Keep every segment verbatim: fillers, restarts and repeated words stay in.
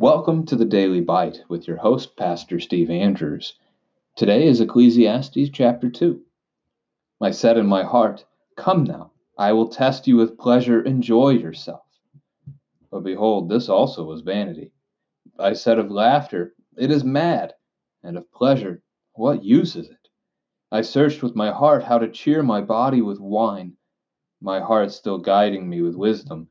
Welcome to the Daily Bite with your host, Pastor Steve Andrews. Today is Ecclesiastes chapter two. I said in my heart, "Come now, I will test you with pleasure, enjoy yourself." But behold, this also was vanity. I said of laughter, "It is mad," and of pleasure, "What use is it?" I searched with my heart how to cheer my body with wine, my heart still guiding me with wisdom,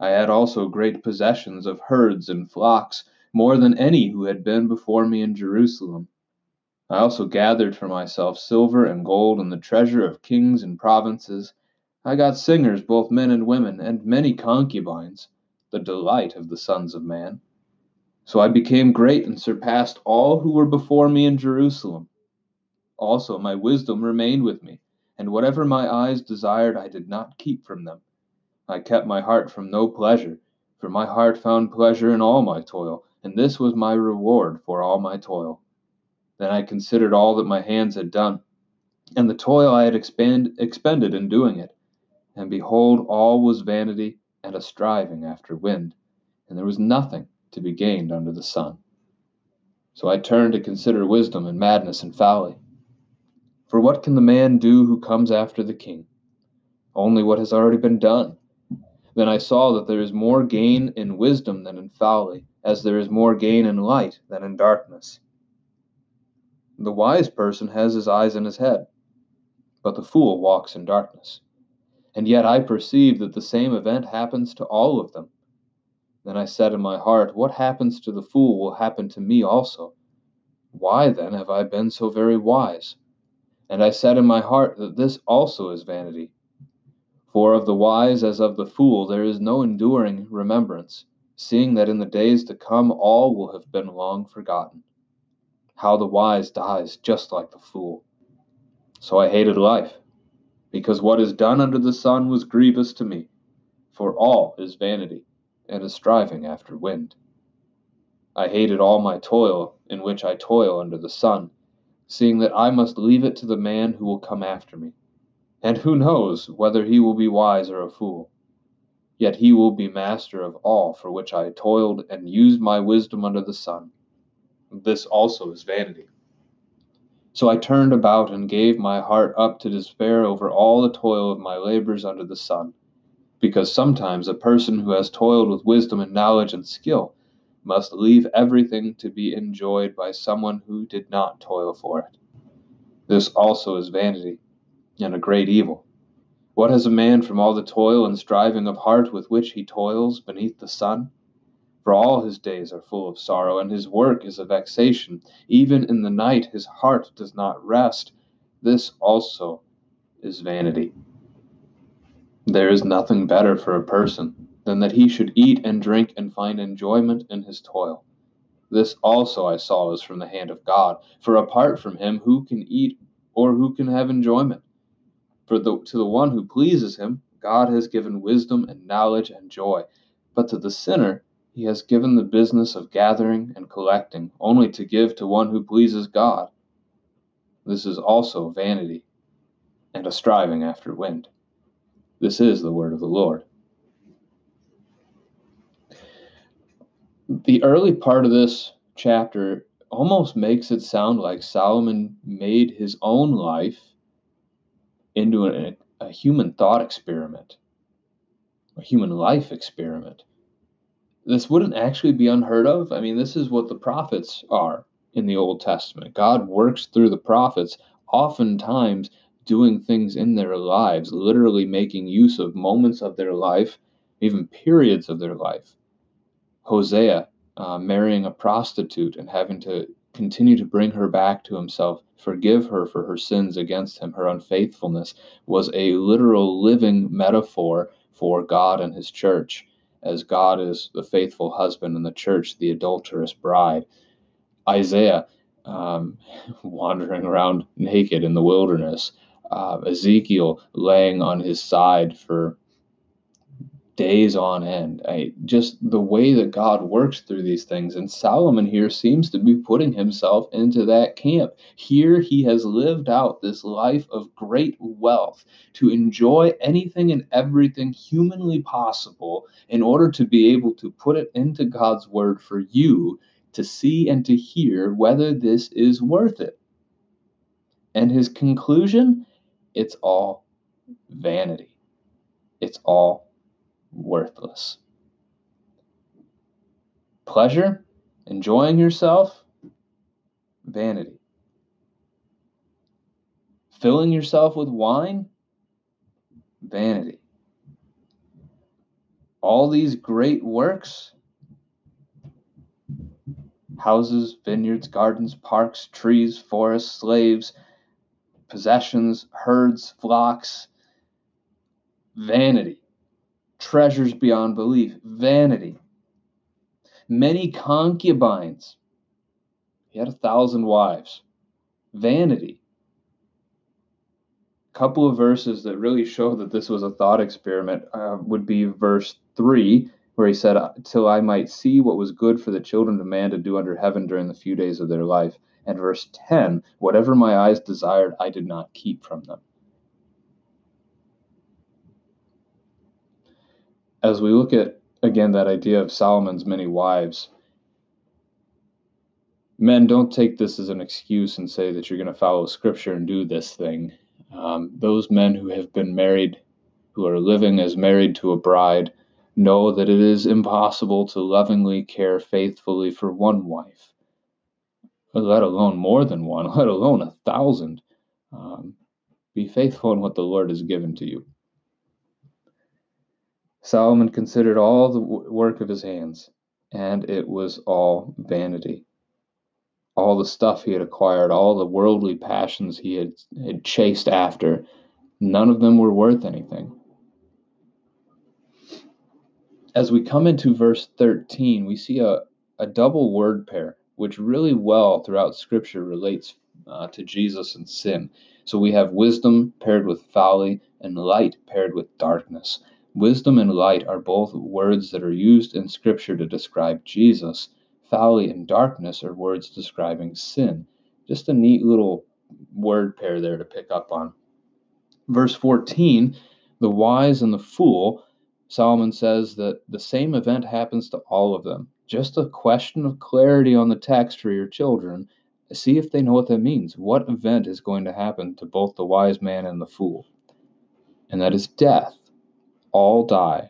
I had also great possessions of herds and flocks, more than any who had been before me in Jerusalem. I also gathered for myself silver and gold and the treasure of kings and provinces. I got singers, both men and women, and many concubines, the delight of the sons of man. So I became great and surpassed all who were before me in Jerusalem. Also my wisdom remained with me, and whatever my eyes desired I did not keep from them. I kept my heart from no pleasure, for my heart found pleasure in all my toil, and this was my reward for all my toil. Then I considered all that my hands had done, and the toil I had expend- expended in doing it. And behold, all was vanity and a striving after wind, and there was nothing to be gained under the sun. So I turned to consider wisdom and madness and folly. For what can the man do who comes after the king? Only what has already been done. Then I saw that there is more gain in wisdom than in folly, as there is more gain in light than in darkness. The wise person has his eyes in his head, but the fool walks in darkness. And yet I perceive that the same event happens to all of them. Then I said in my heart, "What happens to the fool will happen to me also. Why then have I been so very wise?" And I said in my heart that this also is vanity. For of the wise as of the fool there is no enduring remembrance, seeing that in the days to come all will have been long forgotten. How the wise dies just like the fool. So I hated life, because what is done under the sun was grievous to me, for all is vanity, and a striving after wind. I hated all my toil in which I toil under the sun, seeing that I must leave it to the man who will come after me. And who knows whether he will be wise or a fool? Yet he will be master of all for which I toiled and used my wisdom under the sun. This also is vanity. So I turned about and gave my heart up to despair over all the toil of my labors under the sun, because sometimes a person who has toiled with wisdom and knowledge and skill must leave everything to be enjoyed by someone who did not toil for it. This also is vanity, and a great evil. What has a man from all the toil and striving of heart with which he toils beneath the sun? For all his days are full of sorrow, and his work is a vexation. Even in the night his heart does not rest. This also is vanity. There is nothing better for a person than that he should eat and drink and find enjoyment in his toil. This also I saw is from the hand of God, for apart from him who can eat or who can have enjoyment? For the, to the one who pleases him, God has given wisdom and knowledge and joy. But to the sinner, he has given the business of gathering and collecting, only to give to one who pleases God. This is also vanity and a striving after wind. This is the word of the Lord. The early part of this chapter almost makes it sound like Solomon made his own life into a, a human thought experiment, a human life experiment. This wouldn't actually be unheard of. I mean, this is what the prophets are in the Old Testament. God works through the prophets, oftentimes doing things in their lives, literally making use of moments of their life, even periods of their life. Hosea uh, marrying a prostitute and having to continue to bring her back to himself, forgive her for her sins against him, her unfaithfulness, was a literal living metaphor for God and his church. as God is the faithful husband and the church the adulterous bride. Isaiah um, wandering around naked in the wilderness. Uh, Ezekiel laying on his side for days on end. I, just the way that God works through these things. And Solomon here seems to be putting himself into that camp. Here he has lived out this life of great wealth to enjoy anything and everything humanly possible in order to be able to put it into God's word for you to see and to hear whether this is worth it. And his conclusion? It's all vanity. It's all worthless. Pleasure, enjoying yourself, vanity. Filling yourself with wine, vanity. All these great works, houses, vineyards, gardens, parks, trees, forests, slaves, possessions, herds, flocks, vanity. Treasures beyond belief, vanity. Many concubines. He had a thousand wives. Vanity. A couple of verses that really show that this was a thought experiment uh, would be verse three, where he said, till I might see what was good for the children of man to do under heaven during the few days of their life. And verse ten, whatever my eyes desired, I did not keep from them. As we look at, again, that idea of Solomon's many wives, men, don't take this as an excuse and say that you're going to follow Scripture and do this thing. Um, those men who have been married, who are living as married to a bride, know that it is impossible to lovingly care faithfully for one wife, let alone more than one, let alone a thousand. Um, be faithful in what the Lord has given to you. Solomon considered all the work of his hands, and it was all vanity. All the stuff he had acquired, all the worldly passions he had, had chased after, none of them were worth anything. As we come into verse thirteen, we see a, a double word pair, which really well throughout Scripture relates uh, to Jesus and sin. So we have wisdom paired with folly and light paired with darkness. Wisdom and light are both words that are used in Scripture to describe Jesus. Folly and darkness are words describing sin. Just a neat little word pair there to pick up on. Verse fourteen, the wise and the fool, Solomon says that the same event happens to all of them. Just a question of clarity on the text for your children. See if they know what that means. What event is going to happen to both the wise man and the fool? And that is death. All die.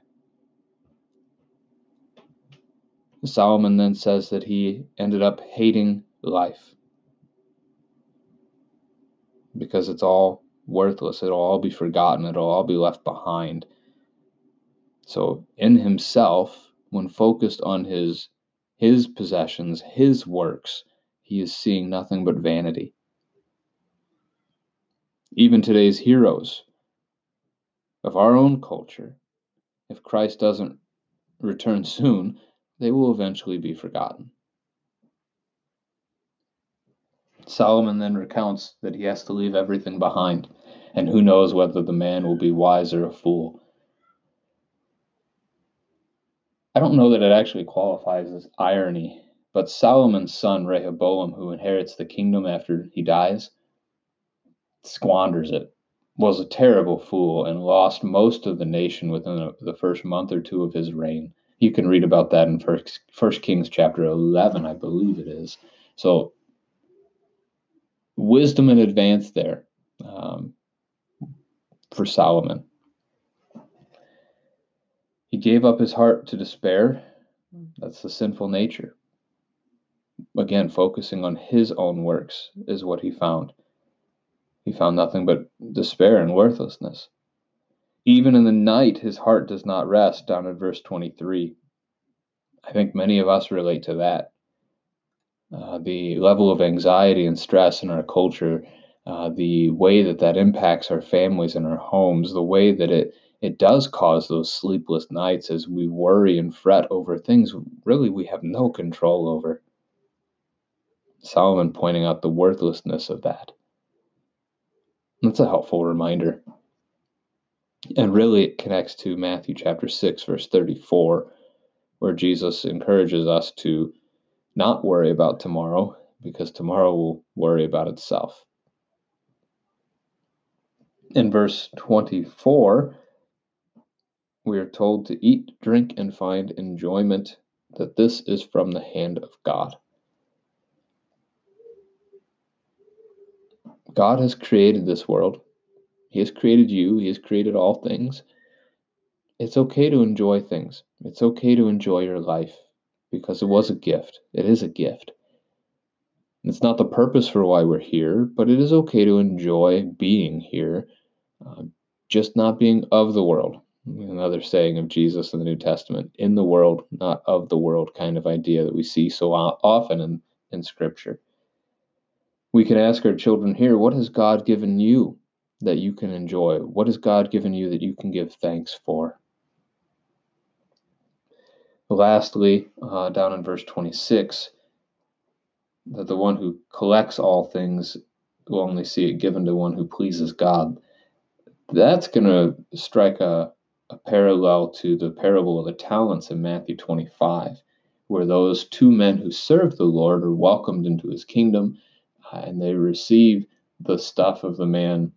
Solomon then says that he ended up hating life because it's all worthless. It'll all be forgotten. It'll all be left behind. So in himself, when focused on his, his possessions, his works, he is seeing nothing but vanity. Even today's heroes of our own culture, if Christ doesn't return soon, they will eventually be forgotten. Solomon then recounts that he has to leave everything behind, and who knows whether the man will be wise or a fool. I don't know that it actually qualifies as irony, but Solomon's son, Rehoboam, who inherits the kingdom after he dies, squanders it. Was a terrible fool and lost most of the nation within the first month or two of his reign. You can read about that in First, First Kings chapter eleven, I believe it is. So, wisdom in advance there um, for Solomon. He gave up his heart to despair. That's the sinful nature. Again, focusing on his own works is what he found. He found nothing but despair and worthlessness. Even in the night, his heart does not rest, down at verse twenty-three. I think many of us relate to that. Uh, the level of anxiety and stress in our culture, uh, the way that that impacts our families and our homes, the way that it it does cause those sleepless nights as we worry and fret over things really we have no control over. Solomon pointing out the worthlessness of that. That's a helpful reminder. And really it connects to Matthew chapter six, verse thirty-four, where Jesus encourages us to not worry about tomorrow, because tomorrow will worry about itself. In verse twenty-four, we are told to eat, drink, and find enjoyment, that this is from the hand of God. God has created this world. He has created you. He has created all things. It's okay to enjoy things. It's okay to enjoy your life because it was a gift. It is a gift. It's not the purpose for why we're here, but it is okay to enjoy being here, uh, just not being of the world. Another saying of Jesus in the New Testament, in the world, not of the world kind of idea that we see so often in, in Scripture. We can ask our children here, what has God given you that you can enjoy? What has God given you that you can give thanks for? Lastly, uh, down in verse twenty-six, that the one who collects all things will only see it given to one who pleases God. That's going to strike a, a parallel to the parable of the talents in Matthew twenty-five, where those two men who served the Lord are welcomed into his kingdom, uh, and they receive the stuff of the man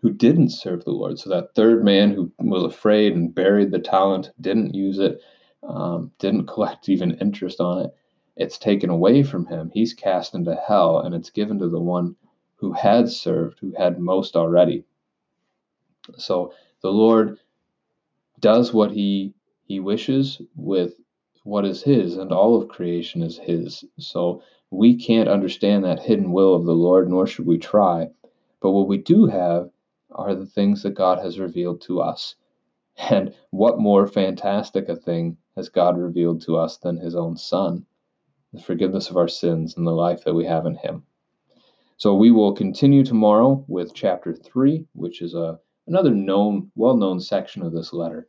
who didn't serve the Lord. So that third man who was afraid and buried the talent, didn't use it, um, didn't collect even interest on it, it's taken away from him. He's cast into hell, and it's given to the one who had served, who had most already. So the Lord does what he he wishes with what is his, and all of creation is his. So we can't understand that hidden will of the Lord, nor should we try. But what we do have are the things that God has revealed to us. And what more fantastic a thing has God revealed to us than his own Son, the forgiveness of our sins, and the life that we have in him. So we will continue tomorrow with chapter three, which is a, another known, well-known section of this letter.